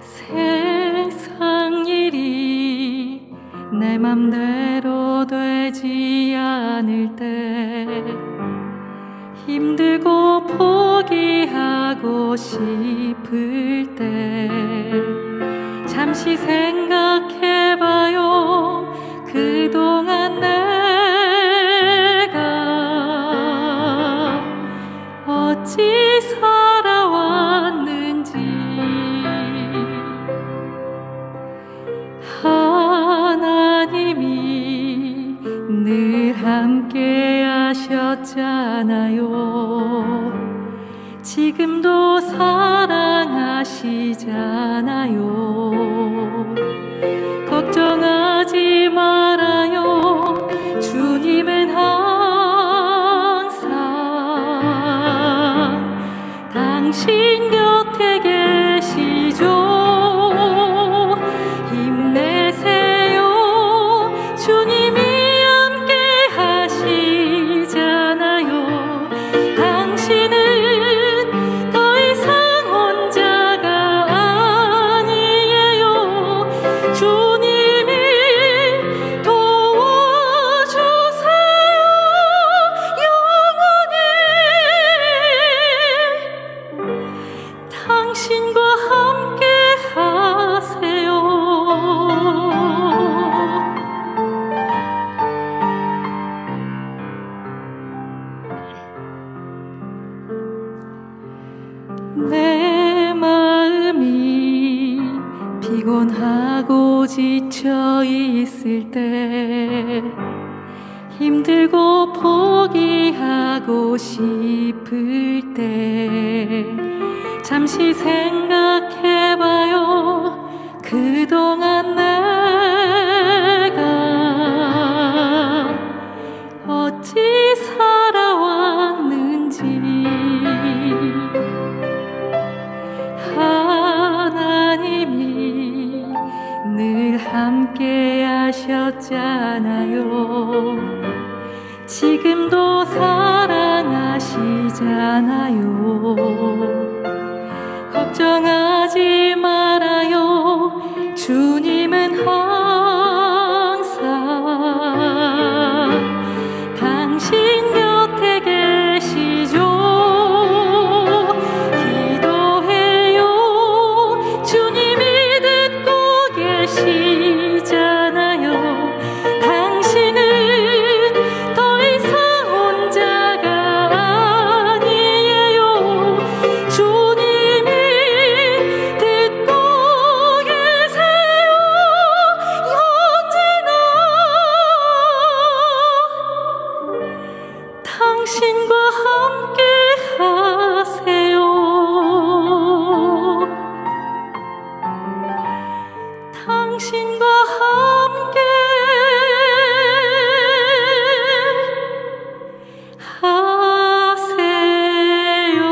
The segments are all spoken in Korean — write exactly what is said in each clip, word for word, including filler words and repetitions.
세상 일이 내 맘대로 되지 않을 때 힘들고 포기하고 싶을 때 잠시 생각해봐요. 그동안 내가 어찌 살아왔는지 하나님이 늘 함께 하셨잖아요. 지금도 사랑하시잖아요. 걱정하지 말아요. 주님은 항상 당신 곁에 계시죠. 내 마음이 피곤하고 지쳐 있을 때 힘들고 포기하고 싶을 때 잠시 생각해봐요. 그동안 내가 어찌 살아왔는지 하나님이 늘 함께 하셨잖아요. 지금도 사랑하시잖아요. 걱정하지 말아요. 주님은 항상 당신 곁에 계시죠. 당신과 함께 하세요. 당신과 함께 하세요.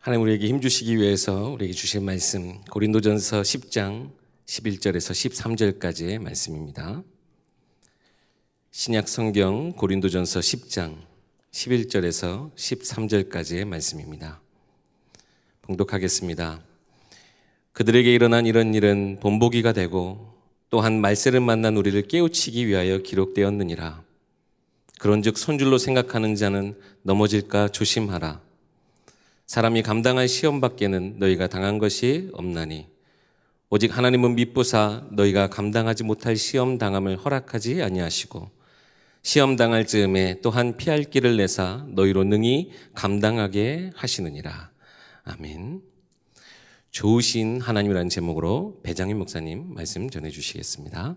하나님 우리에게 힘주시기 위해서 우리에게 주신 말씀 고린도전서 십 장 십일 절에서 십삼 절까지의 말씀입니다. 신약 성경 고린도전서 십 장 십일 절에서 십삼 절까지의 말씀입니다. 봉독하겠습니다. 그들에게 일어난 이런 일은 본보기가 되고 또한 말세를 만난 우리를 깨우치기 위하여 기록되었느니라. 그런즉 손줄로 생각하는 자는 넘어질까 조심하라. 사람이 감당할 시험 밖에는 너희가 당한 것이 없나니 오직 하나님은 미쁘사 너희가 감당하지 못할 시험 당함을 허락하지 아니하시고 시험 당할 즈음에 또한 피할 길을 내사 너희로 능히 감당하게 하시느니라. 아멘. 좋으신 하나님이라는 제목으로 배장윤 목사님 말씀 전해주시겠습니다.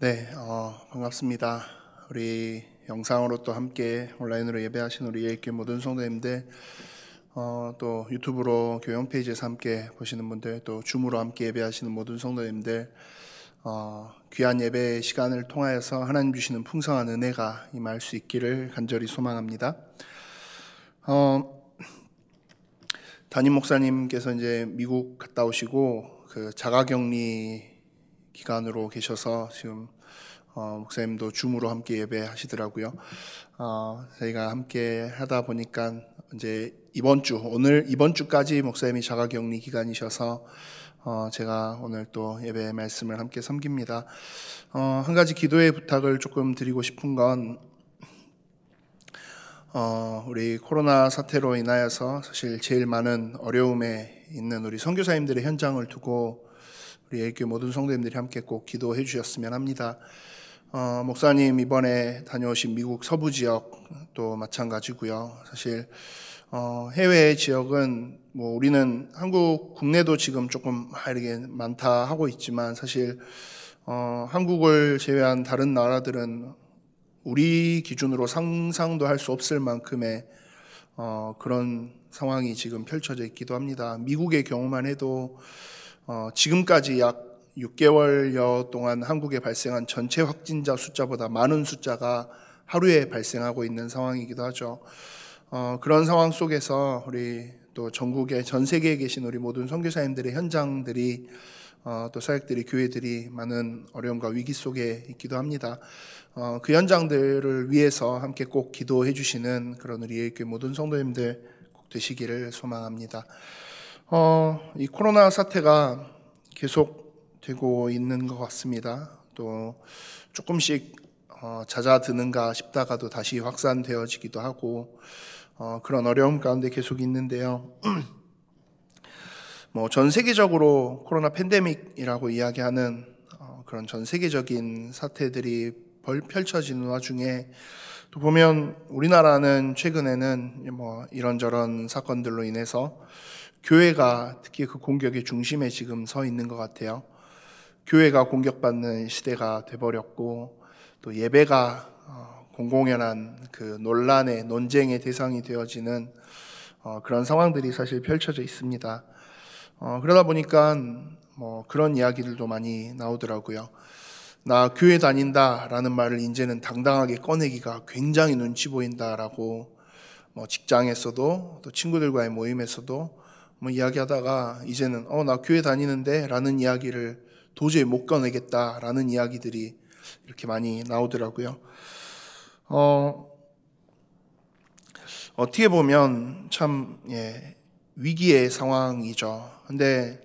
네, 어, 반갑습니다. 우리 영상으로 또 함께 온라인으로 예배하신 우리 예일교회 모든 성도님들, 어, 또 유튜브로 교회 홈페이지에서 함께 보시는 분들, 또 줌으로 함께 예배하시는 모든 성도님들, 어, 귀한 예배 시간을 통하여서 하나님 주시는 풍성한 은혜가 임할 수 있기를 간절히 소망합니다. 어, 담임 목사님께서 이제 미국 갔다 오시고 그 자가격리 기간으로 계셔서 지금 어, 목사님도 줌으로 함께 예배하시더라고요. 어, 저희가 함께 하다 보니까 이제 이번 주 오늘 이번 주까지 목사님이 자가격리 기간이셔서 어, 제가 오늘 또 예배 말씀을 함께 섬깁니다. 어, 한 가지 기도의 부탁을 조금 드리고 싶은 건 어, 우리 코로나 사태로 인하여서 사실 제일 많은 어려움에 있는 우리 선교사님들의 현장을 두고 우리 예일교회 모든 성도님들이 함께 꼭 기도해 주셨으면 합니다. 어, 목사님 이번에 다녀오신 미국 서부 지역도 마찬가지고요. 사실 어, 해외 지역은 뭐 우리는 한국 국내도 지금 조금 이렇게 많다 하고 있지만 사실 어, 한국을 제외한 다른 나라들은 우리 기준으로 상상도 할 수 없을 만큼의 어, 그런 상황이 지금 펼쳐져 있기도 합니다. 미국의 경우만 해도 어, 지금까지 약 육 개월여 동안 한국에 발생한 전체 확진자 숫자보다 많은 숫자가 하루에 발생하고 있는 상황이기도 하죠. 어, 그런 상황 속에서 우리 또 전국에 전 세계에 계신 우리 모든 선교사님들의 현장들이 어, 또 사역들이 교회들이 많은 어려움과 위기 속에 있기도 합니다. 어, 그 현장들을 위해서 함께 꼭 기도해 주시는 그런 우리 예일교회 모든 성도님들 꼭 되시기를 소망합니다. 어, 이 코로나 사태가 계속 되고 있는 것 같습니다. 또 조금씩 어, 잦아드는가 싶다가도 다시 확산되어지기도 하고 어, 그런 어려움 가운데 계속 있는데요. 뭐 전 세계적으로 코로나 팬데믹이라고 이야기하는 어, 그런 전 세계적인 사태들이 벌, 펼쳐지는 와중에 또 보면 우리나라는 최근에는 뭐 이런저런 사건들로 인해서 교회가 특히 그 공격의 중심에 지금 서 있는 것 같아요. 교회가 공격받는 시대가 돼버렸고 또 예배가 공공연한 그 논란의 논쟁의 대상이 되어지는 그런 상황들이 사실 펼쳐져 있습니다. 그러다 보니까 뭐 그런 이야기들도 많이 나오더라고요. 나 교회 다닌다라는 말을 이제는 당당하게 꺼내기가 굉장히 눈치 보인다라고 뭐 직장에서도 또 친구들과의 모임에서도 뭐 이야기하다가 이제는 어, 나 교회 다니는데 라는 이야기를 도저히 못 꺼내겠다라는 이야기들이 이렇게 많이 나오더라고요. 어, 어떻게 보면 참 예, 위기의 상황이죠. 근데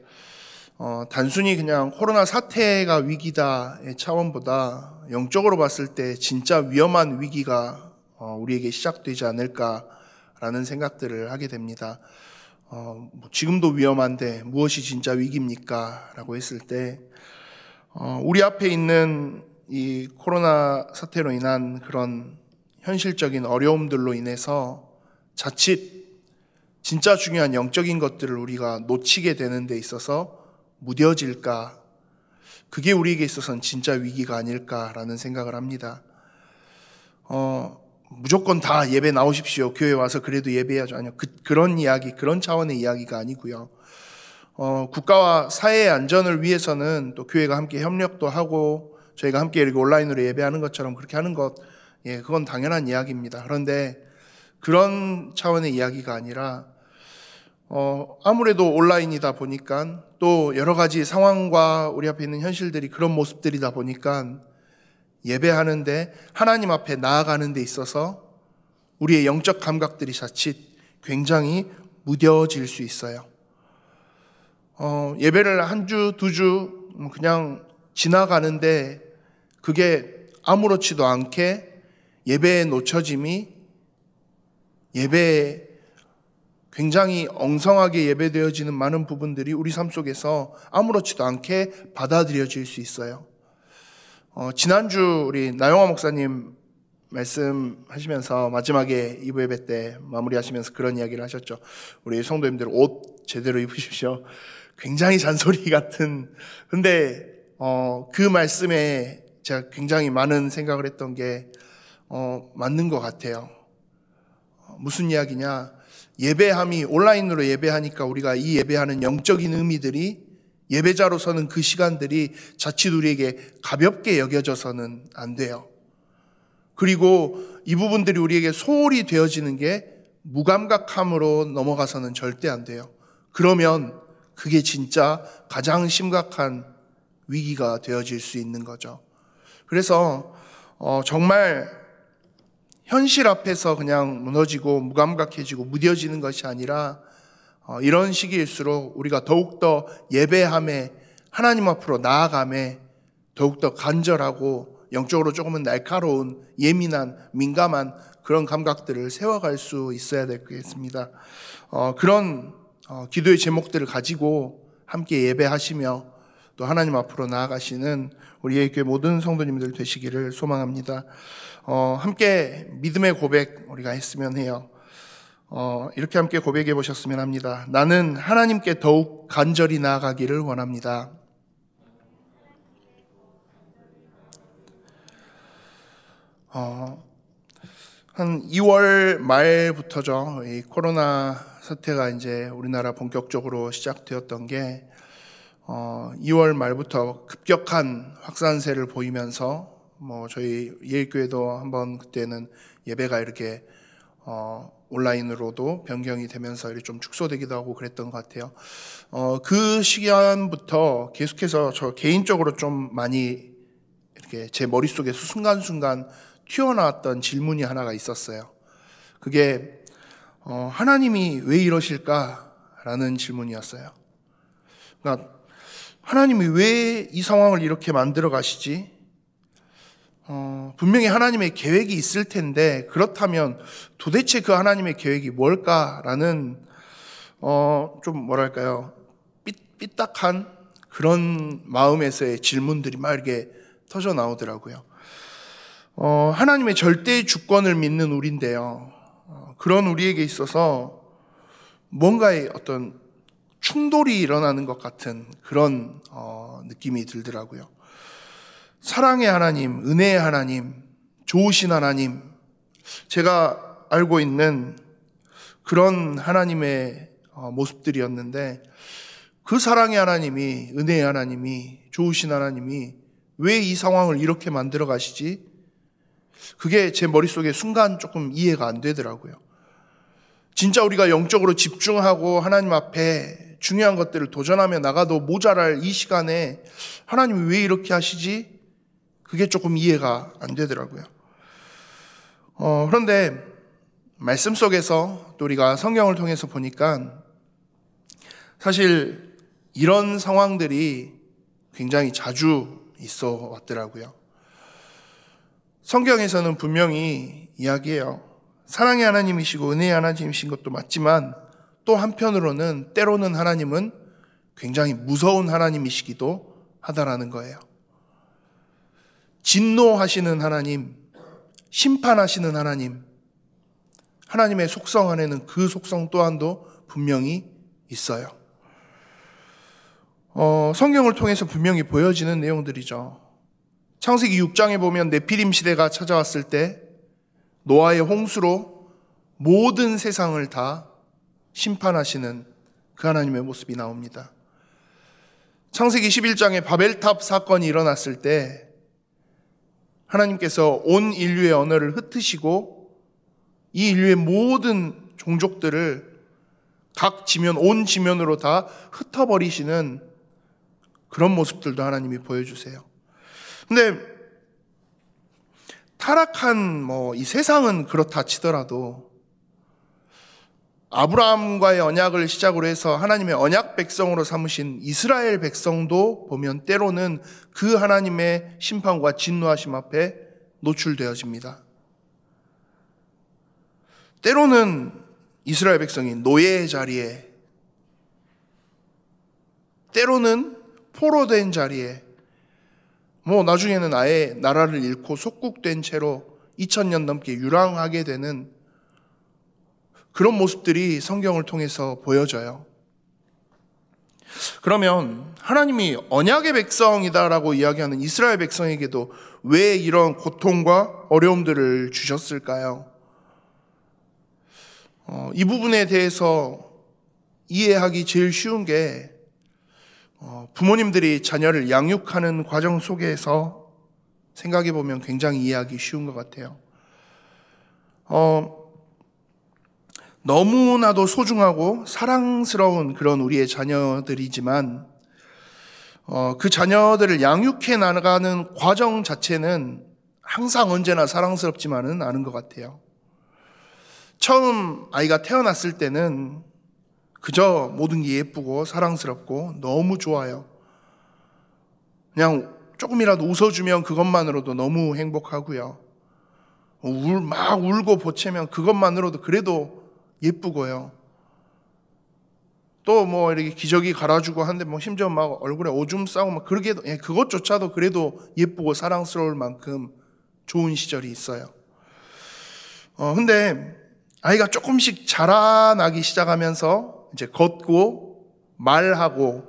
어, 단순히 그냥 코로나 사태가 위기다의 차원보다 영적으로 봤을 때 진짜 위험한 위기가 어, 우리에게 시작되지 않을까라는 생각들을 하게 됩니다. 어, 지금도 위험한데 무엇이 진짜 위기입니까? 라고 했을 때 어, 우리 앞에 있는 이 코로나 사태로 인한 그런 현실적인 어려움들로 인해서 자칫 진짜 중요한 영적인 것들을 우리가 놓치게 되는 데 있어서 무뎌질까? 그게 우리에게 있어서는 진짜 위기가 아닐까라는 생각을 합니다. 어, 무조건 다 예배 나오십시오. 교회 와서 그래도 예배해야죠. 아니요. 그, 그런 이야기, 그런 차원의 이야기가 아니고요. 어, 국가와 사회의 안전을 위해서는 또 교회가 함께 협력도 하고 저희가 함께 이렇게 온라인으로 예배하는 것처럼 그렇게 하는 것, 예, 그건 당연한 이야기입니다. 그런데 그런 차원의 이야기가 아니라 어, 아무래도 온라인이다 보니까 또 여러 가지 상황과 우리 앞에 있는 현실들이 그런 모습들이다 보니까 예배하는데 하나님 앞에 나아가는 데 있어서 우리의 영적 감각들이 자칫 굉장히 무뎌질 수 있어요. 어, 예배를 한 주, 두 주 그냥 지나가는데 그게 아무렇지도 않게 예배의 놓쳐짐이 예배에 굉장히 엉성하게 예배되어지는 많은 부분들이 우리 삶 속에서 아무렇지도 않게 받아들여질 수 있어요. 어, 지난주 우리 나영화 목사님 말씀하시면서 마지막에 이부 예배 때 마무리하시면서 그런 이야기를 하셨죠. 우리 성도님들 옷 제대로 입으십시오. 굉장히 잔소리 같은 근데 어, 그 말씀에 제가 굉장히 많은 생각을 했던 게 어, 맞는 것 같아요. 무슨 이야기냐, 예배함이 온라인으로 예배하니까 우리가 이 예배하는 영적인 의미들이, 예배자로서는 그 시간들이 자칫 우리에게 가볍게 여겨져서는 안 돼요. 그리고 이 부분들이 우리에게 소홀히 되어지는 게 무감각함으로 넘어가서는 절대 안 돼요. 그러면 그게 진짜 가장 심각한 위기가 되어질 수 있는 거죠. 그래서 어, 정말 현실 앞에서 그냥 무너지고 무감각해지고 무뎌지는 것이 아니라 어, 이런 시기일수록 우리가 더욱더 예배함에, 하나님 앞으로 나아감에 더욱더 간절하고 영적으로 조금은 날카로운, 예민한, 민감한 그런 감각들을 세워갈 수 있어야 되겠습니다. 어, 그런 어, 기도의 제목들을 가지고 함께 예배하시며 또 하나님 앞으로 나아가시는 우리 예일교회 모든 성도님들 되시기를 소망합니다. 어, 함께 믿음의 고백 우리가 했으면 해요. 어, 이렇게 함께 고백해 보셨으면 합니다. 나는 하나님께 더욱 간절히 나아가기를 원합니다. 어, 한 이월 말부터죠. 이 코로나 사태가 이제 우리나라 본격적으로 시작되었던 게 어, 이월 말부터 급격한 확산세를 보이면서 뭐 저희 예일교회도 한번 그때는 예배가 이렇게 어, 온라인으로도 변경이 되면서 이렇게 좀 축소되기도 하고 그랬던 것 같아요. 어, 그 시간부터 계속해서 저 개인적으로 좀 많이 이렇게 제 머릿속에서 순간순간 튀어나왔던 질문이 하나가 있었어요. 그게 어, 하나님이 왜 이러실까라는 질문이었어요. 그러니까 하나님이 왜 이 상황을 이렇게 만들어 가시지? 어, 분명히 하나님의 계획이 있을 텐데 그렇다면 도대체 그 하나님의 계획이 뭘까라는 어, 좀 뭐랄까요? 삐, 삐딱한 그런 마음에서의 질문들이 막 이렇게 터져 나오더라고요. 어, 하나님의 절대의 주권을 믿는 우리인데요. 어, 그런 우리에게 있어서 뭔가의 어떤 충돌이 일어나는 것 같은 그런 어, 느낌이 들더라고요. 사랑의 하나님, 은혜의 하나님, 좋으신 하나님, 제가 알고 있는 그런 하나님의 어, 모습들이었는데 그 사랑의 하나님이, 은혜의 하나님이, 좋으신 하나님이 왜 이 상황을 이렇게 만들어 가시지? 그게 제 머릿속에 순간 조금 이해가 안 되더라고요. 진짜 우리가 영적으로 집중하고 하나님 앞에 중요한 것들을 도전하며 나가도 모자랄 이 시간에 하나님이 왜 이렇게 하시지? 그게 조금 이해가 안 되더라고요. 어, 그런데 말씀 속에서 또 우리가 성경을 통해서 보니까 사실 이런 상황들이 굉장히 자주 있어 왔더라고요. 성경에서는 분명히 이야기해요. 사랑의 하나님이시고 은혜의 하나님이신 것도 맞지만 또 한편으로는 때로는 하나님은 굉장히 무서운 하나님이시기도 하다라는 거예요. 진노하시는 하나님, 심판하시는 하나님, 하나님의 속성 안에는 그 속성 또한도 분명히 있어요. 어, 성경을 통해서 분명히 보여지는 내용들이죠. 창세기 육 장에 보면 네피림 시대가 찾아왔을 때 노아의 홍수로 모든 세상을 다 심판하시는 그 하나님의 모습이 나옵니다. 창세기 십일 장에 바벨탑 사건이 일어났을 때 하나님께서 온 인류의 언어를 흩으시고 이 인류의 모든 종족들을 각 지면, 온 지면으로 다 흩어버리시는 그런 모습들도 하나님이 보여주세요. 근데 타락한 뭐 이 세상은 그렇다 치더라도 아브라함과의 언약을 시작으로 해서 하나님의 언약 백성으로 삼으신 이스라엘 백성도 보면 때로는 그 하나님의 심판과 진노하심 앞에 노출되어집니다. 때로는 이스라엘 백성이 노예의 자리에, 때로는 포로된 자리에, 뭐 나중에는 아예 나라를 잃고 속국된 채로 이천 년 넘게 유랑하게 되는 그런 모습들이 성경을 통해서 보여져요. 그러면 하나님이 언약의 백성이다라고 이야기하는 이스라엘 백성에게도 왜 이런 고통과 어려움들을 주셨을까요? 어, 이 부분에 대해서 이해하기 제일 쉬운 게 어, 부모님들이 자녀를 양육하는 과정 속에서 생각해 보면 굉장히 이해하기 쉬운 것 같아요. 어, 너무나도 소중하고 사랑스러운 그런 우리의 자녀들이지만 어, 그 자녀들을 양육해 나가는 과정 자체는 항상 언제나 사랑스럽지만은 않은 것 같아요. 처음 아이가 태어났을 때는 그저 모든 게 예쁘고 사랑스럽고 너무 좋아요. 그냥 조금이라도 웃어주면 그것만으로도 너무 행복하고요. 울, 막 울고 보채면 그것만으로도 그래도 예쁘고요. 또 뭐 이렇게 기저귀 갈아주고 하는데 뭐 심지어 막 얼굴에 오줌 싸고 막 그러게, 예, 그것조차도 그래도 예쁘고 사랑스러울 만큼 좋은 시절이 있어요. 어, 근데 아이가 조금씩 자라나기 시작하면서 이제 걷고 말하고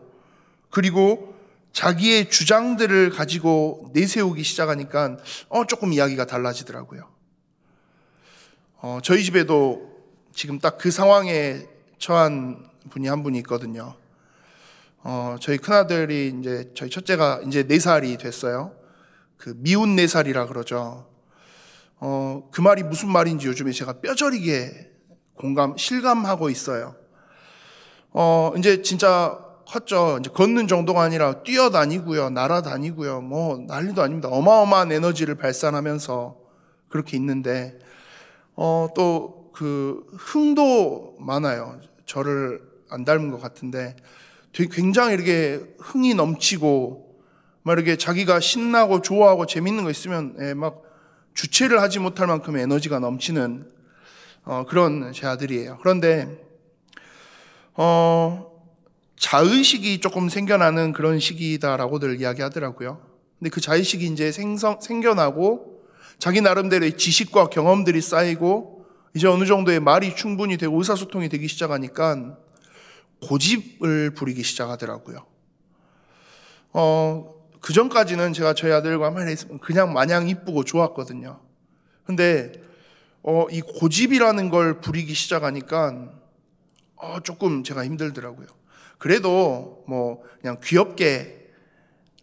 그리고 자기의 주장들을 가지고 내세우기 시작하니까 어 조금 이야기가 달라지더라고요. 어 저희 집에도 지금 딱 그 상황에 처한 분이 한 분이 있거든요. 어 저희 큰아들이 이제 저희 첫째가 이제 네 살이 됐어요. 그 미운 네 살이라 그러죠. 어, 그 말이 무슨 말인지 요즘에 제가 뼈저리게 공감, 실감하고 있어요. 어, 이제 진짜 컸죠. 이제 걷는 정도가 아니라 뛰어다니고요. 날아다니고요. 뭐 난리도 아닙니다. 어마어마한 에너지를 발산하면서 그렇게 있는데, 어, 또 그 흥도 많아요. 저를 안 닮은 것 같은데, 되게 굉장히 이렇게 흥이 넘치고, 막 이렇게 자기가 신나고 좋아하고 재밌는 거 있으면, 예, 막, 주체를 하지 못할 만큼의 에너지가 넘치는 어, 그런 제 아들이에요. 그런데 어, 자의식이 조금 생겨나는 그런 시기다라고들 이야기하더라고요. 근데 그 자의식이 이제 생성, 생겨나고 자기 나름대로의 지식과 경험들이 쌓이고 이제 어느 정도의 말이 충분히 되고 의사소통이 되기 시작하니까 고집을 부리기 시작하더라고요. 어, 그 전까지는 제가 저희 아들과 한 말에 있으면 그냥 마냥 이쁘고 좋았거든요. 근데, 어, 이 고집이라는 걸 부리기 시작하니까, 어, 조금 제가 힘들더라고요. 그래도 뭐, 그냥 귀엽게,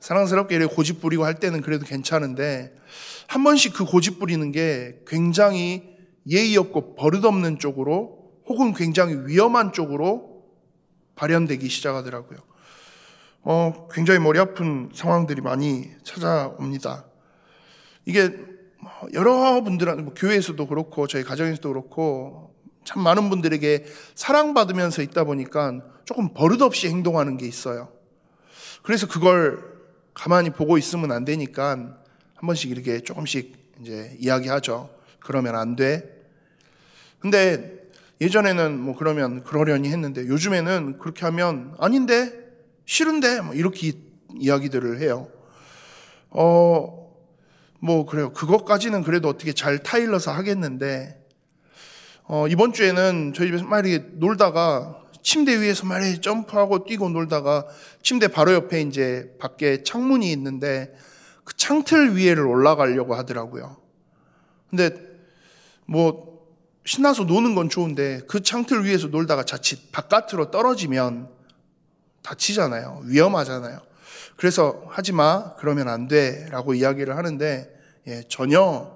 사랑스럽게 이렇게 고집 부리고 할 때는 그래도 괜찮은데, 한 번씩 그 고집 부리는 게 굉장히 예의 없고 버릇없는 쪽으로, 혹은 굉장히 위험한 쪽으로 발현되기 시작하더라고요. 어, 굉장히 머리 아픈 상황들이 많이 찾아옵니다. 이게 여러 분들한테, 뭐 교회에서도 그렇고 저희 가정에서도 그렇고 참 많은 분들에게 사랑받으면서 있다 보니까 조금 버릇없이 행동하는 게 있어요. 그래서 그걸 가만히 보고 있으면 안 되니까 한 번씩 이렇게 조금씩 이제 이야기하죠. 그러면 안 돼. 근데 예전에는 뭐 그러면 그러려니 했는데 요즘에는 그렇게 하면 아닌데? 싫은데? 뭐 이렇게 이야기들을 해요. 어, 뭐 그래요. 그것까지는 그래도 어떻게 잘 타일러서 하겠는데 어, 이번 주에는 저희 집에서 막 이렇게 놀다가 침대 위에서 막 이렇게 점프하고 뛰고 놀다가 침대 바로 옆에 이제 밖에 창문이 있는데 그 창틀 위에를 올라가려고 하더라고요. 근데 뭐 신나서 노는 건 좋은데 그 창틀 위에서 놀다가 자칫 바깥으로 떨어지면 다치잖아요. 위험하잖아요. 그래서 하지 마. 그러면 안 돼. 라고 이야기를 하는데 예, 전혀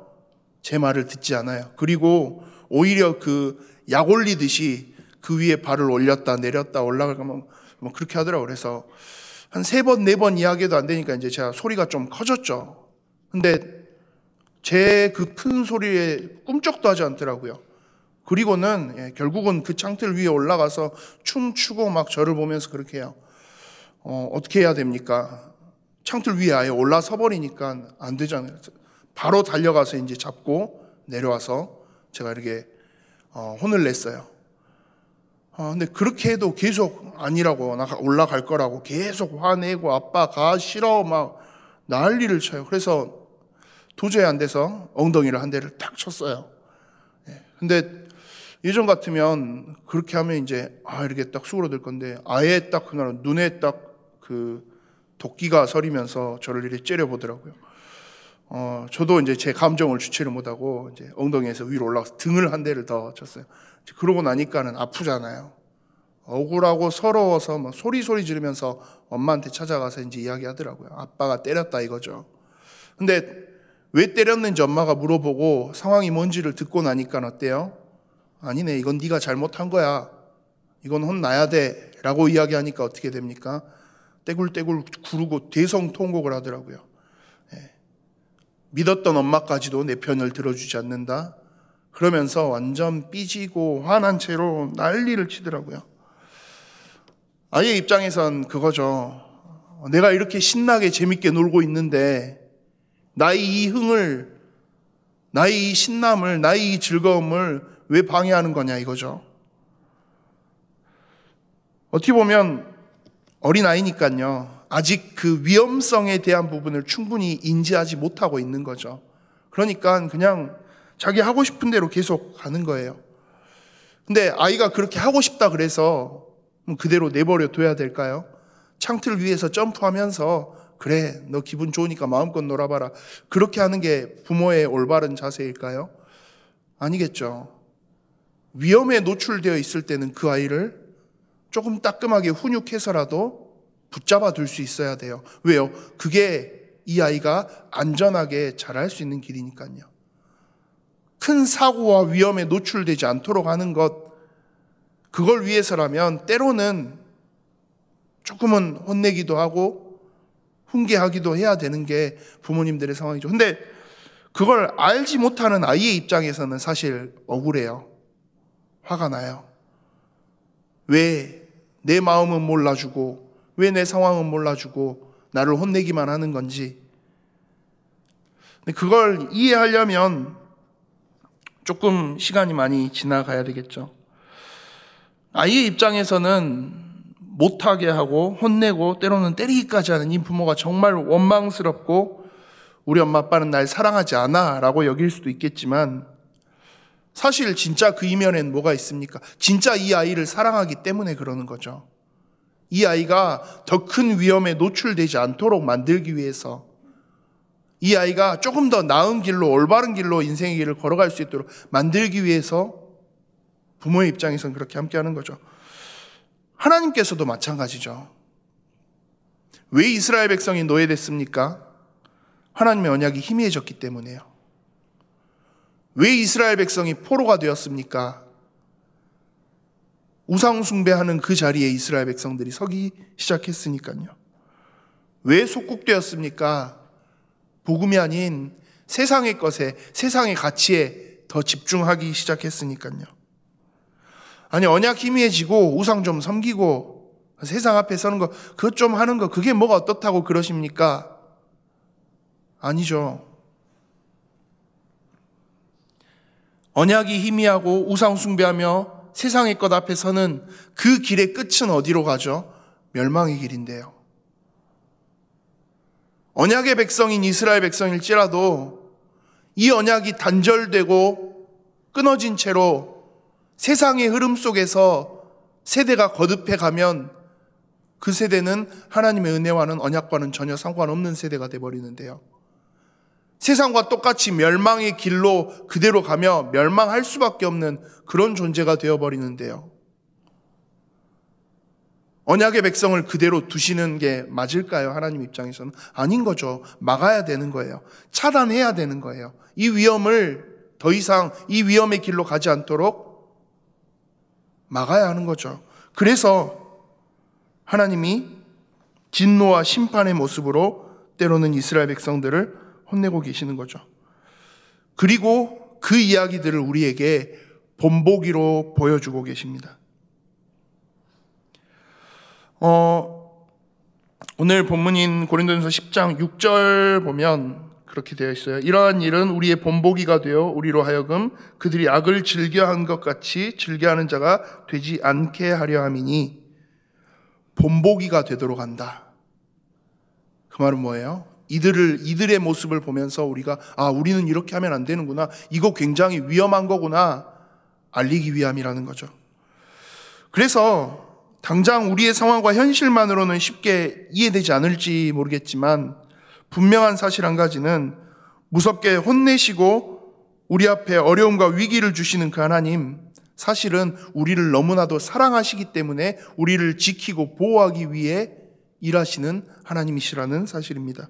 제 말을 듣지 않아요. 그리고 오히려 그 약 올리듯이 그 위에 발을 올렸다 내렸다 올라갈까 뭐 그렇게 하더라고요. 그래서 한 세 번, 네 번 이야기해도 안 되니까 이제 제가 소리가 좀 커졌죠. 근데 제 그 큰 소리에 꿈쩍도 하지 않더라고요. 그리고는 예, 결국은 그 창틀 위에 올라가서 춤추고 막 저를 보면서 그렇게 해요. 어, 어떻게 해야 됩니까? 창틀 위에 아예 올라서버리니까 안 되잖아요. 바로 달려가서 이제 잡고 내려와서 제가 이렇게 어, 혼을 냈어요. 아, 근데 그렇게 해도 계속 아니라고 나 올라갈 거라고 계속 화내고 아빠 가 싫어 막 난리를 쳐요. 그래서 도저히 안 돼서 엉덩이를 한 대를 탁 쳤어요. 근데 예전 같으면 그렇게 하면 이제 아 이렇게 딱 수그러들 건데, 아예 딱 그날 눈에 딱 그 도끼가 서리면서 저를 이렇게 째려보더라고요. 어, 저도 이제 제 감정을 주체를 못하고 이제 엉덩이에서 위로 올라가서 등을 한 대를 더 쳤어요. 그러고 나니까는 아프잖아요. 억울하고 서러워서 막 소리소리 지르면서 엄마한테 찾아가서 이제 이야기하더라고요. 아빠가 때렸다 이거죠. 근데 왜 때렸는지 엄마가 물어보고 상황이 뭔지를 듣고 나니까 어때요? 아니네, 이건 네가 잘못한 거야, 이건 혼나야 돼 라고 이야기하니까 어떻게 됩니까? 떼굴떼굴 구르고 대성통곡을 하더라고요. 예. 믿었던 엄마까지도 내 편을 들어주지 않는다 그러면서 완전 삐지고 화난 채로 난리를 치더라고요. 아이의 입장에선 그거죠. 내가 이렇게 신나게 재밌게 놀고 있는데 나의 이 흥을, 나의 이 신남을, 나의 이 즐거움을 왜 방해하는 거냐 이거죠. 어떻게 보면 어린아이니까요, 아직 그 위험성에 대한 부분을 충분히 인지하지 못하고 있는 거죠. 그러니까 그냥 자기 하고 싶은 대로 계속 가는 거예요. 근데 아이가 그렇게 하고 싶다 그래서 그대로 내버려 둬야 될까요? 창틀 위에서 점프하면서 그래 너 기분 좋으니까 마음껏 놀아봐라 그렇게 하는 게 부모의 올바른 자세일까요? 아니겠죠. 위험에 노출되어 있을 때는 그 아이를 조금 따끔하게 훈육해서라도 붙잡아 둘 수 있어야 돼요. 왜요? 그게 이 아이가 안전하게 자랄 수 있는 길이니까요. 큰 사고와 위험에 노출되지 않도록 하는 것, 그걸 위해서라면 때로는 조금은 혼내기도 하고 훈계하기도 해야 되는 게 부모님들의 상황이죠. 근데 그걸 알지 못하는 아이의 입장에서는 사실 억울해요. 화가 나요. 왜 내 마음은 몰라주고 왜 내 상황은 몰라주고 나를 혼내기만 하는 건지. 근데 그걸 이해하려면 조금 시간이 많이 지나가야 되겠죠. 아이의 입장에서는 못하게 하고 혼내고 때로는 때리기까지 하는 이 부모가 정말 원망스럽고 우리 엄마 아빠는 날 사랑하지 않아 라고 여길 수도 있겠지만, 사실 진짜 그 이면엔 뭐가 있습니까? 진짜 이 아이를 사랑하기 때문에 그러는 거죠. 이 아이가 더 큰 위험에 노출되지 않도록 만들기 위해서, 이 아이가 조금 더 나은 길로, 올바른 길로 인생의 길을 걸어갈 수 있도록 만들기 위해서 부모의 입장에서는 그렇게 함께 하는 거죠. 하나님께서도 마찬가지죠. 왜 이스라엘 백성이 노예됐습니까? 하나님의 언약이 희미해졌기 때문이에요. 왜 이스라엘 백성이 포로가 되었습니까? 우상 숭배하는 그 자리에 이스라엘 백성들이 서기 시작했으니까요. 왜 속국되었습니까? 복음이 아닌 세상의 것에, 세상의 가치에 더 집중하기 시작했으니까요. 아니 언약 희미해지고 우상 좀 섬기고 세상 앞에 서는 거, 그것 좀 하는 거, 그게 뭐가 어떻다고 그러십니까? 아니죠. 언약이 희미하고 우상 숭배하며 세상의 것 앞에 서는 그 길의 끝은 어디로 가죠? 멸망의 길인데요. 언약의 백성인 이스라엘 백성일지라도 이 언약이 단절되고 끊어진 채로 세상의 흐름 속에서 세대가 거듭해 가면 그 세대는 하나님의 은혜와는, 언약과는 전혀 상관없는 세대가 돼버리는데요. 세상과 똑같이 멸망의 길로 그대로 가며 멸망할 수밖에 없는 그런 존재가 되어버리는데요. 언약의 백성을 그대로 두시는 게 맞을까요? 하나님 입장에서는 아닌 거죠. 막아야 되는 거예요. 차단해야 되는 거예요. 이 위험을 더 이상, 이 위험의 길로 가지 않도록 막아야 하는 거죠. 그래서 하나님이 진노와 심판의 모습으로 때로는 이스라엘 백성들을 혼내고 계시는 거죠. 그리고 그 이야기들을 우리에게 본보기로 보여주고 계십니다. 어, 오늘 본문인 고린도전서 십 장 육 절 보면 그렇게 되어 있어요. 이러한 일은 우리의 본보기가 되어 우리로 하여금 그들이 악을 즐겨한 것 같이 즐겨하는 자가 되지 않게 하려 함이니 본보기가 되도록 한다. 그 말은 뭐예요? 이들을, 이들의 모습을 보면서 우리가 아, 우리는 이렇게 하면 안 되는구나, 이거 굉장히 위험한 거구나, 알리기 위함이라는 거죠. 그래서 당장 우리의 상황과 현실만으로는 쉽게 이해되지 않을지 모르겠지만 분명한 사실 한 가지는 무섭게 혼내시고 우리 앞에 어려움과 위기를 주시는 그 하나님, 사실은 우리를 너무나도 사랑하시기 때문에 우리를 지키고 보호하기 위해 일하시는 하나님이시라는 사실입니다.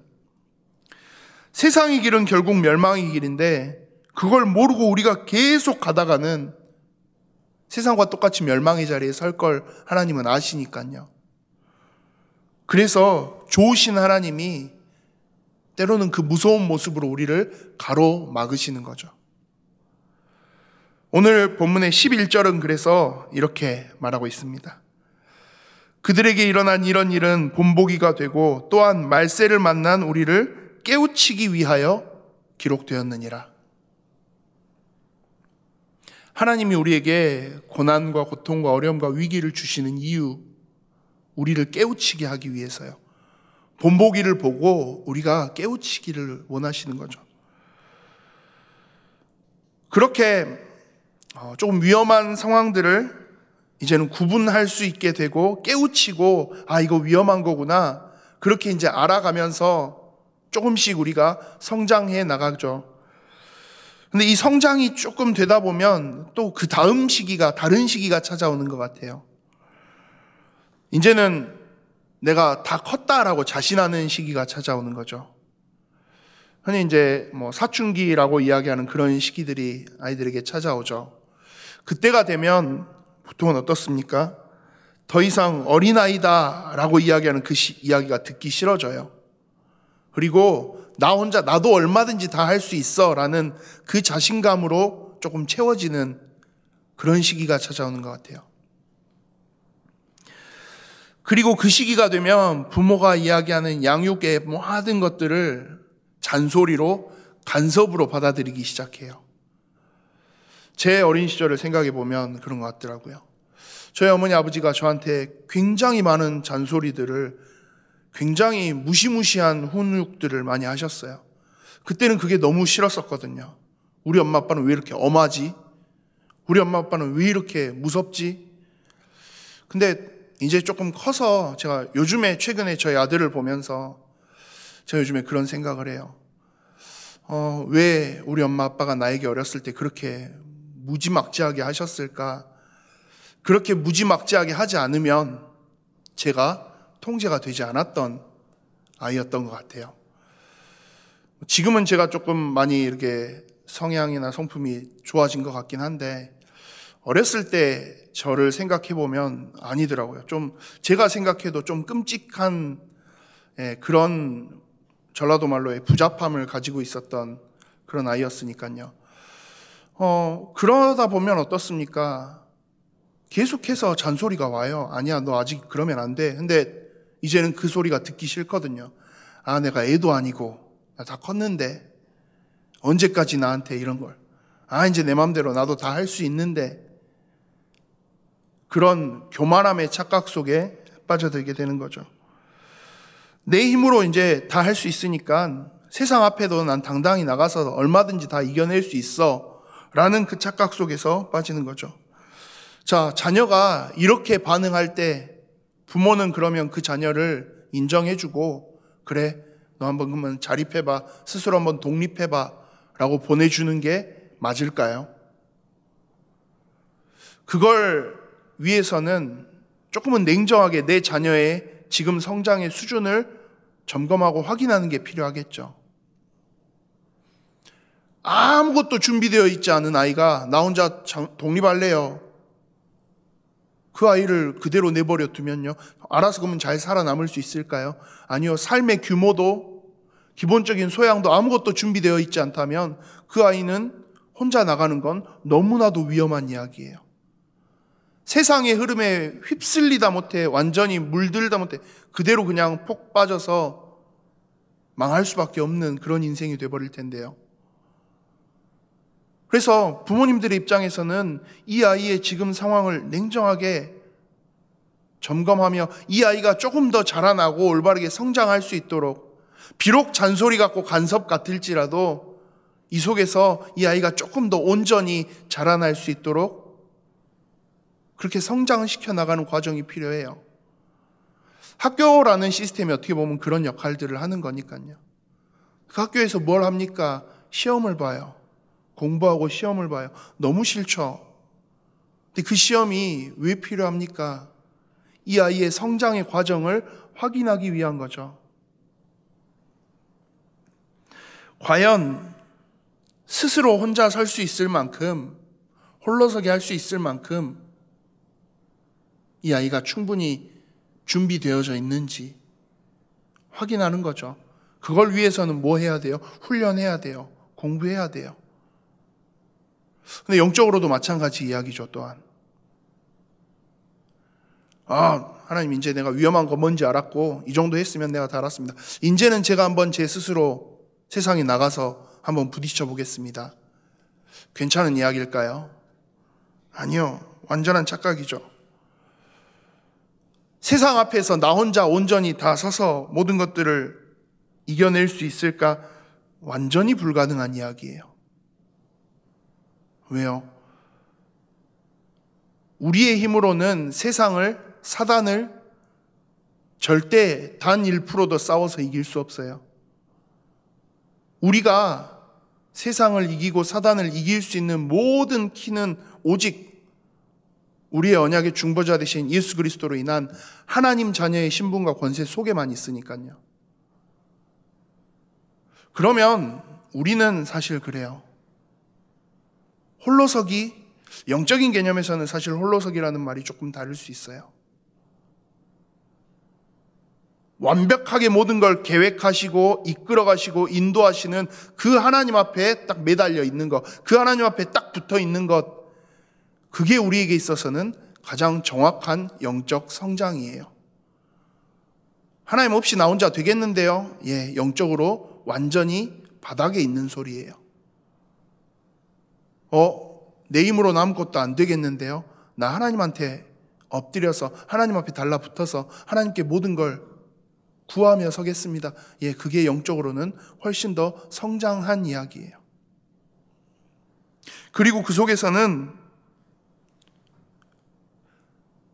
세상의 길은 결국 멸망의 길인데 그걸 모르고 우리가 계속 가다가는 세상과 똑같이 멸망의 자리에 설 걸 하나님은 아시니까요. 그래서 좋으신 하나님이 때로는 그 무서운 모습으로 우리를 가로막으시는 거죠. 오늘 본문의 십일 절은 그래서 이렇게 말하고 있습니다. 그들에게 일어난 이런 일은 본보기가 되고 또한 말세를 만난 우리를 깨우치기 위하여 기록되었느니라. 하나님이 우리에게 고난과 고통과 어려움과 위기를 주시는 이유, 우리를 깨우치게 하기 위해서요. 본보기를 보고 우리가 깨우치기를 원하시는 거죠. 그렇게 조금 위험한 상황들을 이제는 구분할 수 있게 되고 깨우치고, 아 이거 위험한 거구나, 그렇게 이제 알아가면서 조금씩 우리가 성장해 나가죠. 근데 이 성장이 조금 되다 보면 또 그 다음 시기가, 다른 시기가 찾아오는 것 같아요. 이제는 내가 다 컸다라고 자신하는 시기가 찾아오는 거죠. 흔히 이제 뭐 사춘기라고 이야기하는 그런 시기들이 아이들에게 찾아오죠. 그때가 되면 보통은 어떻습니까? 더 이상 어린아이다 라고 이야기하는 그 시, 이야기가 듣기 싫어져요. 그리고 나 혼자, 나도 얼마든지 다 할 수 있어 라는 그 자신감으로 조금 채워지는 그런 시기가 찾아오는 것 같아요. 그리고 그 시기가 되면 부모가 이야기하는 양육의 모든 것들을 잔소리로, 간섭으로 받아들이기 시작해요. 제 어린 시절을 생각해 보면 그런 것 같더라고요. 저희 어머니 아버지가 저한테 굉장히 많은 잔소리들을, 굉장히 무시무시한 훈육들을 많이 하셨어요. 그때는 그게 너무 싫었었거든요. 우리 엄마 아빠는 왜 이렇게 엄하지? 우리 엄마 아빠는 왜 이렇게 무섭지? 근데 이제 조금 커서 제가 요즘에, 최근에 저희 아들을 보면서 제가 요즘에 그런 생각을 해요. 어, 왜 우리 엄마 아빠가 나에게 어렸을 때 그렇게 무지막지하게 하셨을까? 그렇게 무지막지하게 하지 않으면 제가 통제가 되지 않았던 아이였던 것 같아요. 지금은 제가 조금 많이 이렇게 성향이나 성품이 좋아진 것 같긴 한데 어렸을 때 저를 생각해보면 아니더라고요. 좀 제가 생각해도 좀 끔찍한, 예, 그런 전라도 말로의 부잡함을 가지고 있었던 그런 아이였으니까요. 어, 그러다 보면 어떻습니까? 계속해서 잔소리가 와요. 아니야, 너 아직 그러면 안 돼. 근데 이제는 그 소리가 듣기 싫거든요. 아, 내가 애도 아니고 나 다 컸는데 언제까지 나한테 이런 걸, 아 이제 내 맘대로 나도 다 할 수 있는데, 그런 교만함의 착각 속에 빠져들게 되는 거죠. 내 힘으로 이제 다 할 수 있으니까 세상 앞에도 난 당당히 나가서 얼마든지 다 이겨낼 수 있어 라는 그 착각 속에서 빠지는 거죠. 자, 자녀가 이렇게 반응할 때 부모는 그러면 그 자녀를 인정해주고, 그래 너 한번 그러면 자립해봐, 스스로 한번 독립해봐 라고 보내주는 게 맞을까요? 그걸 위해서는 조금은 냉정하게 내 자녀의 지금 성장의 수준을 점검하고 확인하는 게 필요하겠죠. 아무것도 준비되어 있지 않은 아이가 나 혼자 독립할래요, 그 아이를 그대로 내버려 두면요, 알아서 그러면 잘 살아남을 수 있을까요? 아니요. 삶의 규모도 기본적인 소양도 아무것도 준비되어 있지 않다면 그 아이는 혼자 나가는 건 너무나도 위험한 이야기예요. 세상의 흐름에 휩쓸리다 못해, 완전히 물들다 못해 그대로 그냥 폭 빠져서 망할 수밖에 없는 그런 인생이 돼버릴 텐데요. 그래서 부모님들의 입장에서는 이 아이의 지금 상황을 냉정하게 점검하며 이 아이가 조금 더 자라나고 올바르게 성장할 수 있도록, 비록 잔소리 같고 간섭 같을지라도 이 속에서 이 아이가 조금 더 온전히 자라날 수 있도록 그렇게 성장을 시켜나가는 과정이 필요해요. 학교라는 시스템이 어떻게 보면 그런 역할들을 하는 거니까요. 그 학교에서 뭘 합니까? 시험을 봐요. 공부하고 시험을 봐요. 너무 싫죠. 근데 그 시험이 왜 필요합니까? 이 아이의 성장의 과정을 확인하기 위한 거죠. 과연 스스로 혼자 설 수 있을 만큼, 홀로서게 할 수 있을 만큼 이 아이가 충분히 준비되어져 있는지 확인하는 거죠. 그걸 위해서는 뭐 해야 돼요? 훈련해야 돼요. 공부해야 돼요. 근데 영적으로도 마찬가지 이야기죠, 또한. 아, 하나님, 이제 내가 위험한 거 뭔지 알았고 이 정도 했으면 내가 다 알았습니다. 이제는 제가 한번 제 스스로 세상에 나가서 한번 부딪혀 보겠습니다. 괜찮은 이야기일까요? 아니요, 완전한 착각이죠. 세상 앞에서 나 혼자 온전히 다 서서 모든 것들을 이겨낼 수 있을까? 완전히 불가능한 이야기예요. 왜요? 우리의 힘으로는 세상을, 사단을 절대 단 일 퍼센트도 싸워서 이길 수 없어요. 우리가 세상을 이기고 사단을 이길 수 있는 모든 키는 오직 우리의 언약의 중보자 되신 예수 그리스도로 인한 하나님 자녀의 신분과 권세 속에만 있으니까요. 그러면 우리는 사실 그래요. 홀로서기, 영적인 개념에서는 사실 홀로서기라는 말이 조금 다를 수 있어요. 완벽하게 모든 걸 계획하시고 이끌어가시고 인도하시는 그 하나님 앞에 딱 매달려 있는 것, 그 하나님 앞에 딱 붙어 있는 것, 그게 우리에게 있어서는 가장 정확한 영적 성장이에요. 하나님 없이 나 혼자 되겠는데요? 예, 영적으로 완전히 바닥에 있는 소리예요. 어? 내 힘으로 아무것도 안 되겠는데요? 나 하나님한테 엎드려서 하나님 앞에 달라붙어서 하나님께 모든 걸 구하며 서겠습니다. 예, 그게 영적으로는 훨씬 더 성장한 이야기예요. 그리고 그 속에서는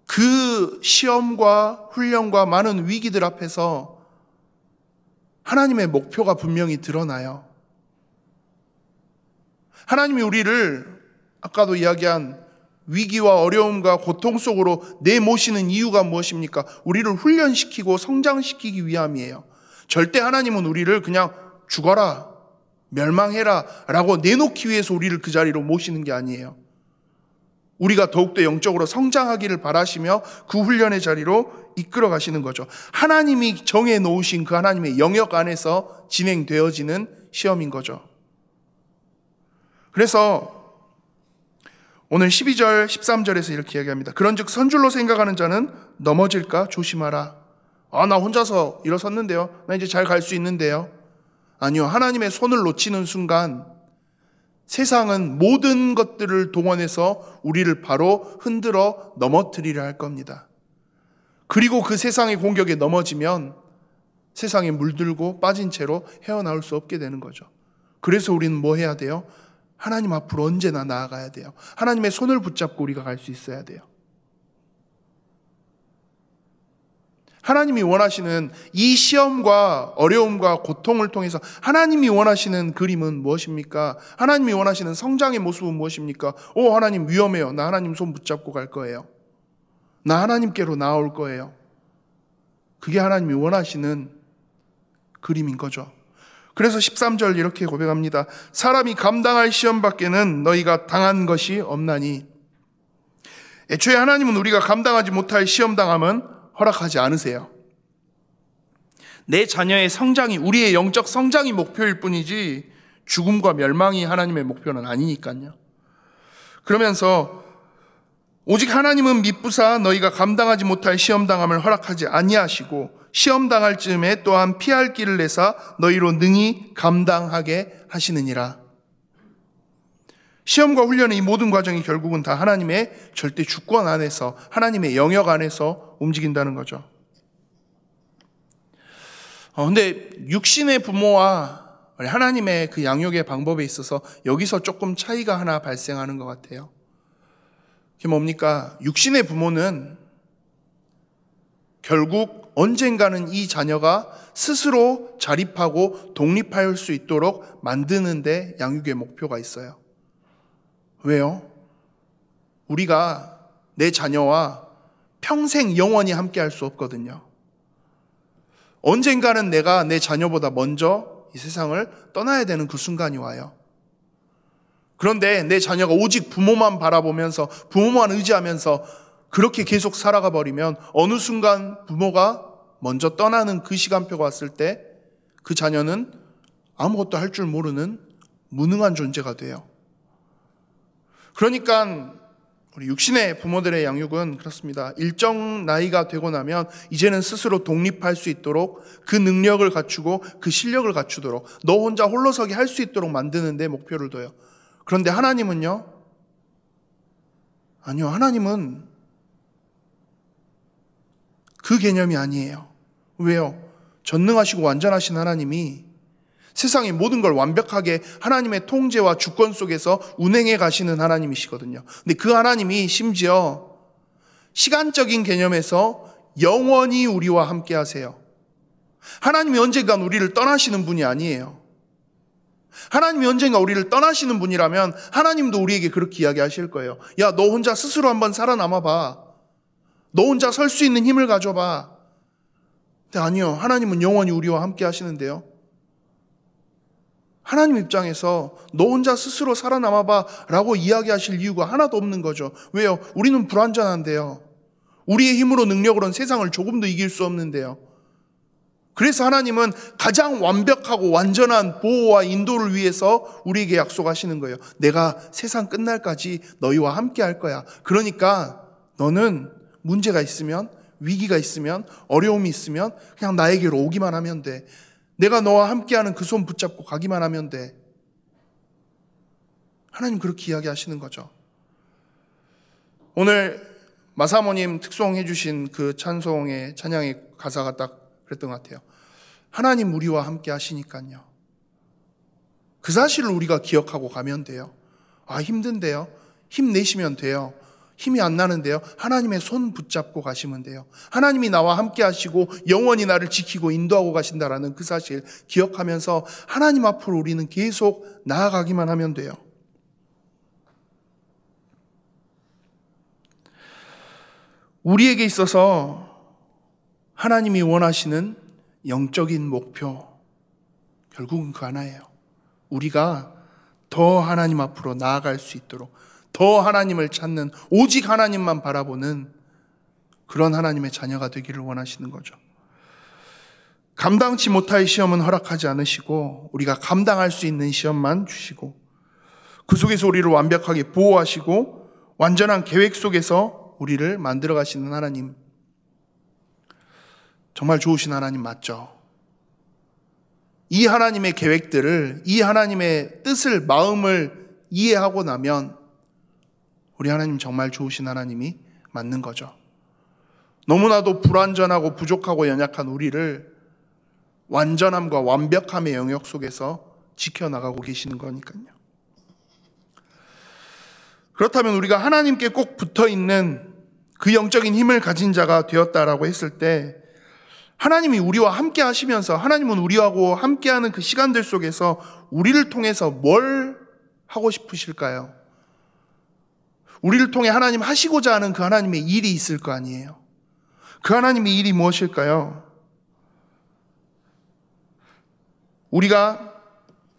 그 시험과 훈련과 많은 위기들 앞에서 하나님의 목표가 분명히 드러나요. 하나님이 우리를 아까도 이야기한 위기와 어려움과 고통 속으로 내모시는 이유가 무엇입니까? 우리를 훈련시키고 성장시키기 위함이에요. 절대 하나님은 우리를 그냥 죽어라, 멸망해라 라고 내놓기 위해서 우리를 그 자리로 모시는 게 아니에요. 우리가 더욱더 영적으로 성장하기를 바라시며 그 훈련의 자리로 이끌어 가시는 거죠. 하나님이 정해놓으신 그 하나님의 영역 안에서 진행되어지는 시험인 거죠. 그래서 오늘 십이 절, 십삼 절에서 이렇게 이야기합니다. 그런즉 선줄로 생각하는 자는 넘어질까 조심하라. 아, 나 혼자서 일어섰는데요. 나 이제 잘 갈 수 있는데요. 아니요. 하나님의 손을 놓치는 순간 세상은 모든 것들을 동원해서 우리를 바로 흔들어 넘어뜨리려 할 겁니다. 그리고 그 세상의 공격에 넘어지면 세상에 물들고 빠진 채로 헤어나올 수 없게 되는 거죠. 그래서 우리는 뭐 해야 돼요? 하나님 앞으로 언제나 나아가야 돼요. 하나님의 손을 붙잡고 우리가 갈 수 있어야 돼요. 하나님이 원하시는 이 시험과 어려움과 고통을 통해서 하나님이 원하시는 그림은 무엇입니까? 하나님이 원하시는 성장의 모습은 무엇입니까? 오, 하나님 위험해요. 나 하나님 손 붙잡고 갈 거예요. 나 하나님께로 나아올 거예요. 그게 하나님이 원하시는 그림인 거죠. 그래서 십삼 절 이렇게 고백합니다. 사람이 감당할 시험밖에는 너희가 당한 것이 없나니. 애초에 하나님은 우리가 감당하지 못할 시험당함은 허락하지 않으세요. 내 자녀의 성장이, 우리의 영적 성장이 목표일 뿐이지 죽음과 멸망이 하나님의 목표는 아니니까요. 그러면서 오직 하나님은 미쁘사 너희가 감당하지 못할 시험당함을 허락하지 아니하시고 시험당할 즈음에 또한 피할 길을 내사 너희로 능히 감당하게 하시느니라. 시험과 훈련의 이 모든 과정이 결국은 다 하나님의 절대 주권 안에서, 하나님의 영역 안에서 움직인다는 거죠. 어, 근데 육신의 부모와 하나님의 그 양육의 방법에 있어서 여기서 조금 차이가 하나 발생하는 것 같아요. 그게 뭡니까? 육신의 부모는 결국 언젠가는 이 자녀가 스스로 자립하고 독립할 수 있도록 만드는 데 양육의 목표가 있어요. 왜요? 우리가 내 자녀와 평생 영원히 함께 할 수 없거든요. 언젠가는 내가 내 자녀보다 먼저 이 세상을 떠나야 되는 그 순간이 와요. 그런데 내 자녀가 오직 부모만 바라보면서 부모만 의지하면서 그렇게 계속 살아가 버리면 어느 순간 부모가 먼저 떠나는 그 시간표가 왔을 때 그 자녀는 아무것도 할 줄 모르는 무능한 존재가 돼요. 그러니까 우리 육신의 부모들의 양육은 그렇습니다. 일정 나이가 되고 나면 이제는 스스로 독립할 수 있도록 그 능력을 갖추고 그 실력을 갖추도록 너 혼자 홀로서기 할 수 있도록 만드는 데 목표를 둬요. 그런데 하나님은요? 아니요, 하나님은 그 개념이 아니에요. 왜요? 전능하시고 완전하신 하나님이 세상의 모든 걸 완벽하게 하나님의 통제와 주권 속에서 운행해 가시는 하나님이시거든요. 근데 그 하나님이 심지어 시간적인 개념에서 영원히 우리와 함께 하세요. 하나님이 언젠간 우리를 떠나시는 분이 아니에요. 하나님이 언젠가 우리를 떠나시는 분이라면 하나님도 우리에게 그렇게 이야기하실 거예요. 야, 너 혼자 스스로 한번 살아남아 봐. 너 혼자 설 수 있는 힘을 가져봐. 근데 아니요, 하나님은 영원히 우리와 함께 하시는데요. 하나님 입장에서 너 혼자 스스로 살아남아봐 라고 이야기하실 이유가 하나도 없는 거죠. 왜요? 우리는 불완전한데요. 우리의 힘으로 능력으로는 세상을 조금도 이길 수 없는데요. 그래서 하나님은 가장 완벽하고 완전한 보호와 인도를 위해서 우리에게 약속하시는 거예요. 내가 세상 끝날까지 너희와 함께 할 거야. 그러니까 너는 문제가 있으면, 위기가 있으면, 어려움이 있으면 그냥 나에게로 오기만 하면 돼. 내가 너와 함께하는 그 손 붙잡고 가기만 하면 돼. 하나님 그렇게 이야기하시는 거죠. 오늘 마사모님 특송해 주신 그 찬송의 찬양의 가사가 딱 그랬던 것 같아요. 하나님 우리와 함께 하시니까요. 그 사실을 우리가 기억하고 가면 돼요. 아, 힘든데요. 힘내시면 돼요. 힘이 안 나는데요. 하나님의 손 붙잡고 가시면 돼요. 하나님이 나와 함께 하시고 영원히 나를 지키고 인도하고 가신다라는 그 사실 기억하면서 하나님 앞으로 우리는 계속 나아가기만 하면 돼요. 우리에게 있어서 하나님이 원하시는 영적인 목표, 결국은 그 하나예요. 우리가 더 하나님 앞으로 나아갈 수 있도록, 더 하나님을 찾는, 오직 하나님만 바라보는 그런 하나님의 자녀가 되기를 원하시는 거죠. 감당치 못할 시험은 허락하지 않으시고 우리가 감당할 수 있는 시험만 주시고 그 속에서 우리를 완벽하게 보호하시고 완전한 계획 속에서 우리를 만들어 가시는 하나님, 정말 좋으신 하나님 맞죠? 이 하나님의 계획들을, 이 하나님의 뜻을, 마음을 이해하고 나면 우리 하나님 정말 좋으신 하나님이 맞는 거죠. 너무나도 불완전하고 부족하고 연약한 우리를 완전함과 완벽함의 영역 속에서 지켜나가고 계시는 거니까요. 그렇다면 우리가 하나님께 꼭 붙어있는 그 영적인 힘을 가진 자가 되었다라고 했을 때 하나님이 우리와 함께 하시면서, 하나님은 우리하고 함께하는 그 시간들 속에서 우리를 통해서 뭘 하고 싶으실까요? 우리를 통해 하나님 하시고자 하는 그 하나님의 일이 있을 거 아니에요. 그 하나님의 일이 무엇일까요? 우리가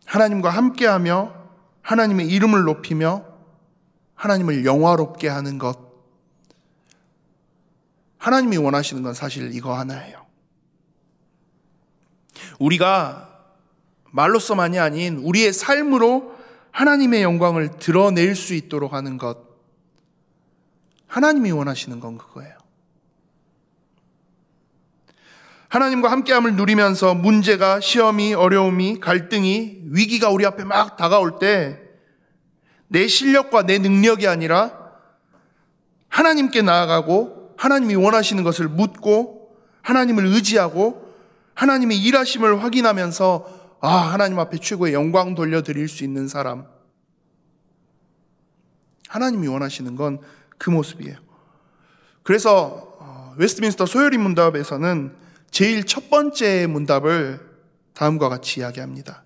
하나님과 함께하며 하나님의 이름을 높이며 하나님을 영화롭게 하는 것, 하나님이 원하시는 건 사실 이거 하나예요. 우리가 말로서만이 아닌 우리의 삶으로 하나님의 영광을 드러낼 수 있도록 하는 것, 하나님이 원하시는 건 그거예요. 하나님과 함께함을 누리면서 문제가, 시험이, 어려움이, 갈등이, 위기가 우리 앞에 막 다가올 때 내 실력과 내 능력이 아니라 하나님께 나아가고 하나님이 원하시는 것을 묻고 하나님을 의지하고 하나님의 일하심을 확인하면서 아, 하나님 앞에 최고의 영광 돌려드릴 수 있는 사람, 하나님이 원하시는 건 그 모습이에요. 그래서 웨스트민스터 소요리 문답에서는 제일 첫 번째 문답을 다음과 같이 이야기합니다.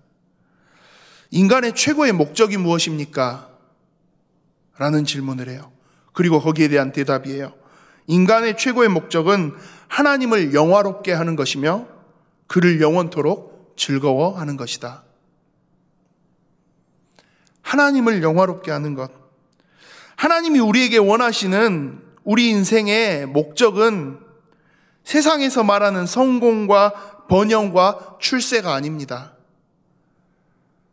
인간의 최고의 목적이 무엇입니까? 라는 질문을 해요. 그리고 거기에 대한 대답이에요. 인간의 최고의 목적은 하나님을 영화롭게 하는 것이며 그를 영원토록 즐거워하는 것이다. 하나님을 영화롭게 하는 것. 하나님이 우리에게 원하시는 우리 인생의 목적은 세상에서 말하는 성공과 번영과 출세가 아닙니다.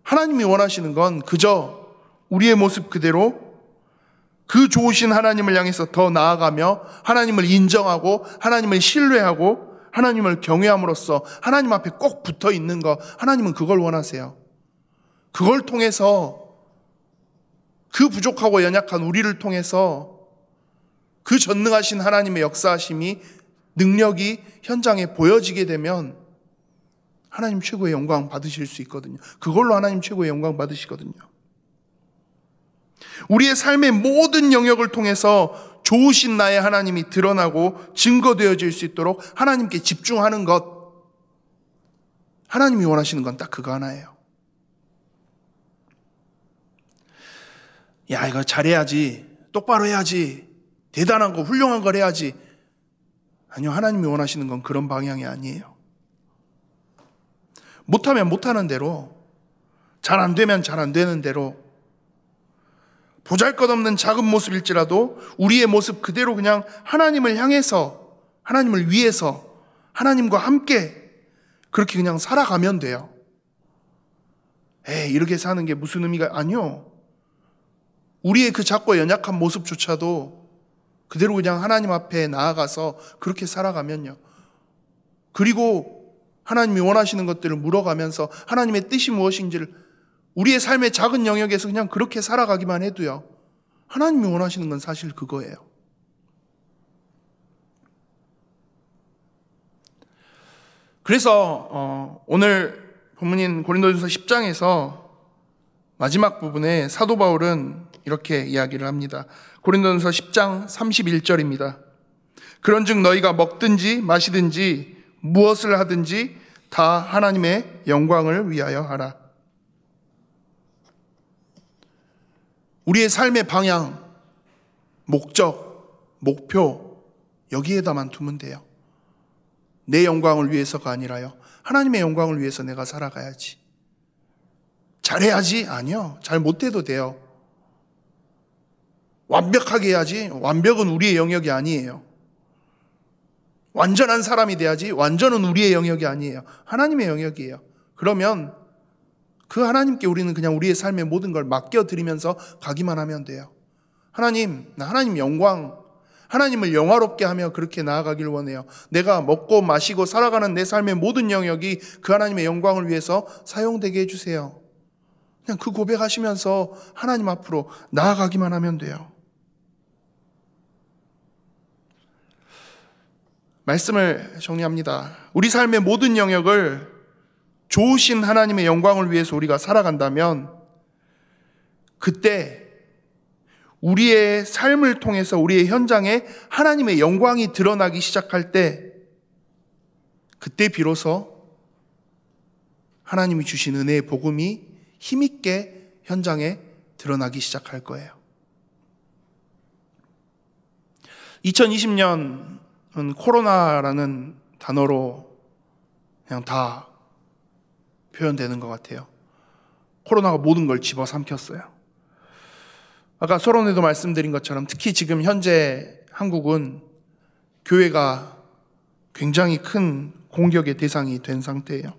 하나님이 원하시는 건 그저 우리의 모습 그대로 그 좋으신 하나님을 향해서 더 나아가며 하나님을 인정하고 하나님을 신뢰하고 하나님을 경외함으로써 하나님 앞에 꼭 붙어 있는 것. 하나님은 그걸 원하세요. 그걸 통해서 그 부족하고 연약한 우리를 통해서 그 전능하신 하나님의 역사하심이 능력이 현장에 보여지게 되면 하나님 최고의 영광 받으실 수 있거든요. 그걸로 하나님 최고의 영광 받으시거든요. 우리의 삶의 모든 영역을 통해서 좋으신 나의 하나님이 드러나고 증거되어질 수 있도록 하나님께 집중하는 것. 하나님이 원하시는 건 딱 그거 하나예요. 야, 이거 잘해야지, 똑바로 해야지, 대단한 거, 훌륭한 걸 해야지. 아니요, 하나님이 원하시는 건 그런 방향이 아니에요. 못하면 못하는 대로, 잘 안 되면 잘 안 되는 대로, 보잘것없는 작은 모습일지라도 우리의 모습 그대로 그냥 하나님을 향해서, 하나님을 위해서, 하나님과 함께 그렇게 그냥 살아가면 돼요. 에이, 이렇게 사는 게 무슨 의미가. 아니요, 우리의 그 작고 연약한 모습조차도 그대로 그냥 하나님 앞에 나아가서 그렇게 살아가면요, 그리고 하나님이 원하시는 것들을 물어가면서 하나님의 뜻이 무엇인지를 우리의 삶의 작은 영역에서 그냥 그렇게 살아가기만 해도요, 하나님이 원하시는 건 사실 그거예요. 그래서 어, 오늘 본문인 고린도전서 십 장에서 마지막 부분에 사도 바울은 이렇게 이야기를 합니다. 고린도전서 십 장 삼십일 절입니다. 그런즉 너희가 먹든지 마시든지 무엇을 하든지 다 하나님의 영광을 위하여 하라. 우리의 삶의 방향, 목적, 목표, 여기에다만 두면 돼요. 내 영광을 위해서가 아니라요, 하나님의 영광을 위해서 내가 살아가야지, 잘해야지. 아니요, 잘 못해도 돼요. 완벽하게 해야지. 완벽은 우리의 영역이 아니에요. 완전한 사람이 돼야지. 완전은 우리의 영역이 아니에요. 하나님의 영역이에요. 그러면 그 하나님께 우리는 그냥 우리의 삶의 모든 걸 맡겨드리면서 가기만 하면 돼요. 하나님, 나 하나님 영광, 하나님을 영화롭게 하며 그렇게 나아가길 원해요. 내가 먹고 마시고 살아가는 내 삶의 모든 영역이 그 하나님의 영광을 위해서 사용되게 해주세요. 그냥 그 고백하시면서 하나님 앞으로 나아가기만 하면 돼요. 말씀을 정리합니다. 우리 삶의 모든 영역을 좋으신 하나님의 영광을 위해서 우리가 살아간다면 그때 우리의 삶을 통해서 우리의 현장에 하나님의 영광이 드러나기 시작할 때, 그때 비로소 하나님이 주신 은혜의 복음이 힘있게 현장에 드러나기 시작할 거예요. 이천이십 년은 코로나라는 단어로 그냥 다 표현되는 것 같아요. 코로나가 모든 걸 집어삼켰어요. 아까 서론에도 말씀드린 것처럼 특히 지금 현재 한국은 교회가 굉장히 큰 공격의 대상이 된 상태예요.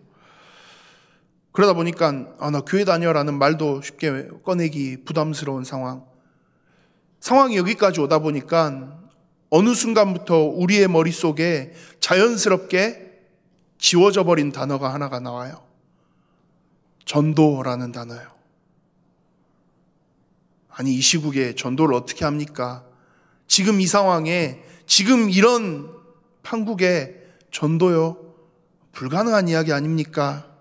그러다 보니까 아, 나 교회 다녀라는 말도 쉽게 꺼내기 부담스러운 상황. 상황이 여기까지 오다 보니까 어느 순간부터 우리의 머릿속에 자연스럽게 지워져 버린 단어가 하나가 나와요. 전도라는 단어예요. 아니, 이 시국에 전도를 어떻게 합니까? 지금 이 상황에, 지금 이런 판국에 전도요, 불가능한 이야기 아닙니까?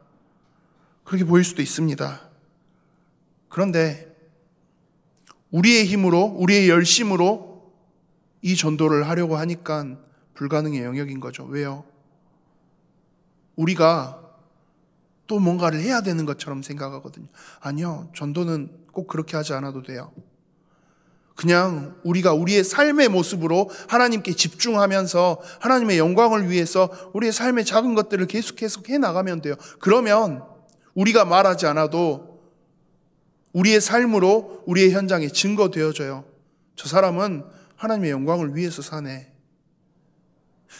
그렇게 보일 수도 있습니다. 그런데 우리의 힘으로, 우리의 열심으로 이 전도를 하려고 하니까 불가능의 영역인 거죠. 왜요? 우리가 또 뭔가를 해야 되는 것처럼 생각하거든요. 아니요. 전도는 꼭 그렇게 하지 않아도 돼요. 그냥 우리가 우리의 삶의 모습으로 하나님께 집중하면서 하나님의 영광을 위해서 우리의 삶의 작은 것들을 계속 계속 해나가면 돼요. 그러면 우리가 말하지 않아도 우리의 삶으로 우리의 현장에 증거되어져요. 저 사람은 하나님의 영광을 위해서 사네.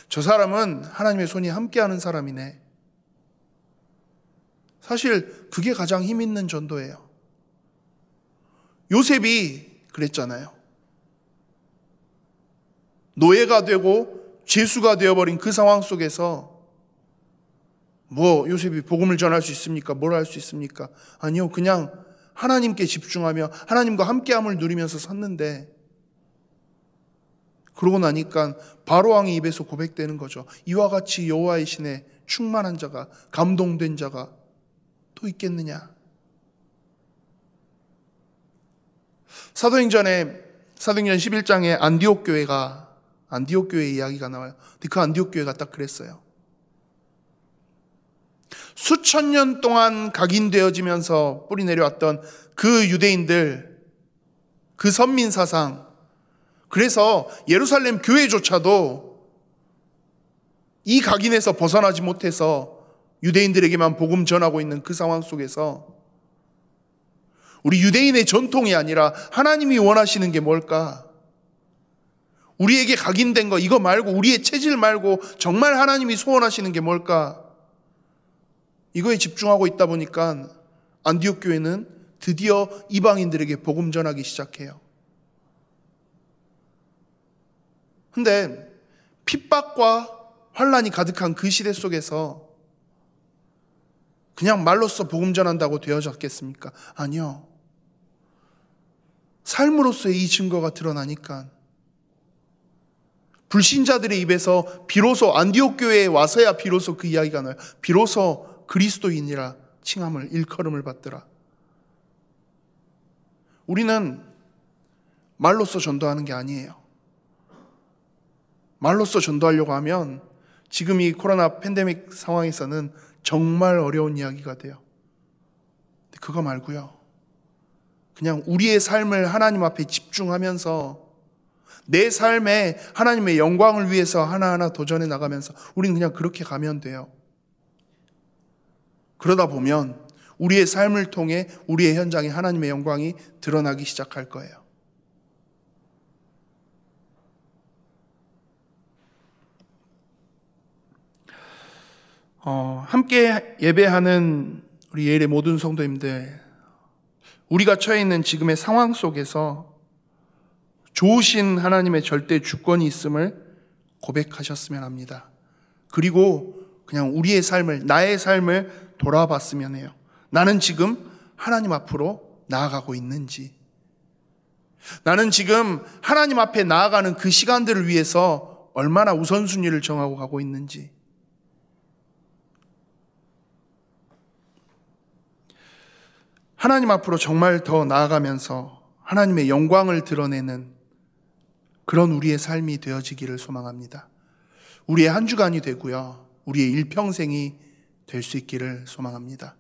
저 사람은 하나님의 손이 함께하는 사람이네. 사실 그게 가장 힘 있는 전도예요. 요셉이 그랬잖아요. 노예가 되고 죄수가 되어버린 그 상황 속에서 뭐 요셉이 복음을 전할 수 있습니까? 뭘 할 수 있습니까? 아니요. 그냥 하나님께 집중하며 하나님과 함께함을 누리면서 샀는데 그러고 나니까 바로왕의 입에서 고백되는 거죠. 이와 같이 여호와의 신에 충만한 자가 감동된 자가 또 있겠느냐? 사도행전에 사도행전 십일 장에 안디옥 교회가 안디옥 교회의 이야기가 나와요. 근데 그 안디옥 교회가 딱 그랬어요. 수천 년 동안 각인되어지면서 뿌리 내려왔던 그 유대인들, 그 선민 사상. 그래서 예루살렘 교회조차도 이 각인에서 벗어나지 못해서 유대인들에게만 복음 전하고 있는 그 상황 속에서 우리 유대인의 전통이 아니라 하나님이 원하시는 게 뭘까? 우리에게 각인된 거 이거 말고 우리의 체질 말고 정말 하나님이 소원하시는 게 뭘까? 이거에 집중하고 있다 보니까 안디옥 교회는 드디어 이방인들에게 복음 전하기 시작해요. 근데 핍박과 환란이 가득한 그 시대 속에서 그냥 말로써 복음 전한다고 되어졌겠습니까? 아니요. 삶으로서의 이 증거가 드러나니까 불신자들의 입에서 비로소 안디옥 교회에 와서야 비로소 그 이야기가 나요. 비로소 그리스도인이라 칭함을 일컬음을 받더라. 우리는 말로써 전도하는 게 아니에요. 말로써 전도하려고 하면 지금 이 코로나 팬데믹 상황에서는 정말 어려운 이야기가 돼요. 그거 말고요. 그냥 우리의 삶을 하나님 앞에 집중하면서 내 삶에 하나님의 영광을 위해서 하나하나 도전해 나가면서 우리는 그냥 그렇게 가면 돼요. 그러다 보면 우리의 삶을 통해 우리의 현장에 하나님의 영광이 드러나기 시작할 거예요. 어, 함께 예배하는 우리 예일의 모든 성도님들, 우리가 처해 있는 지금의 상황 속에서 좋으신 하나님의 절대 주권이 있음을 고백하셨으면 합니다. 그리고 그냥 우리의 삶을, 나의 삶을 돌아봤으면 해요. 나는 지금 하나님 앞으로 나아가고 있는지, 나는 지금 하나님 앞에 나아가는 그 시간들을 위해서 얼마나 우선순위를 정하고 가고 있는지. 하나님 앞으로 정말 더 나아가면서 하나님의 영광을 드러내는 그런 우리의 삶이 되어지기를 소망합니다. 우리의 한 주간이 되고요, 우리의 일평생이 될 수 있기를 소망합니다.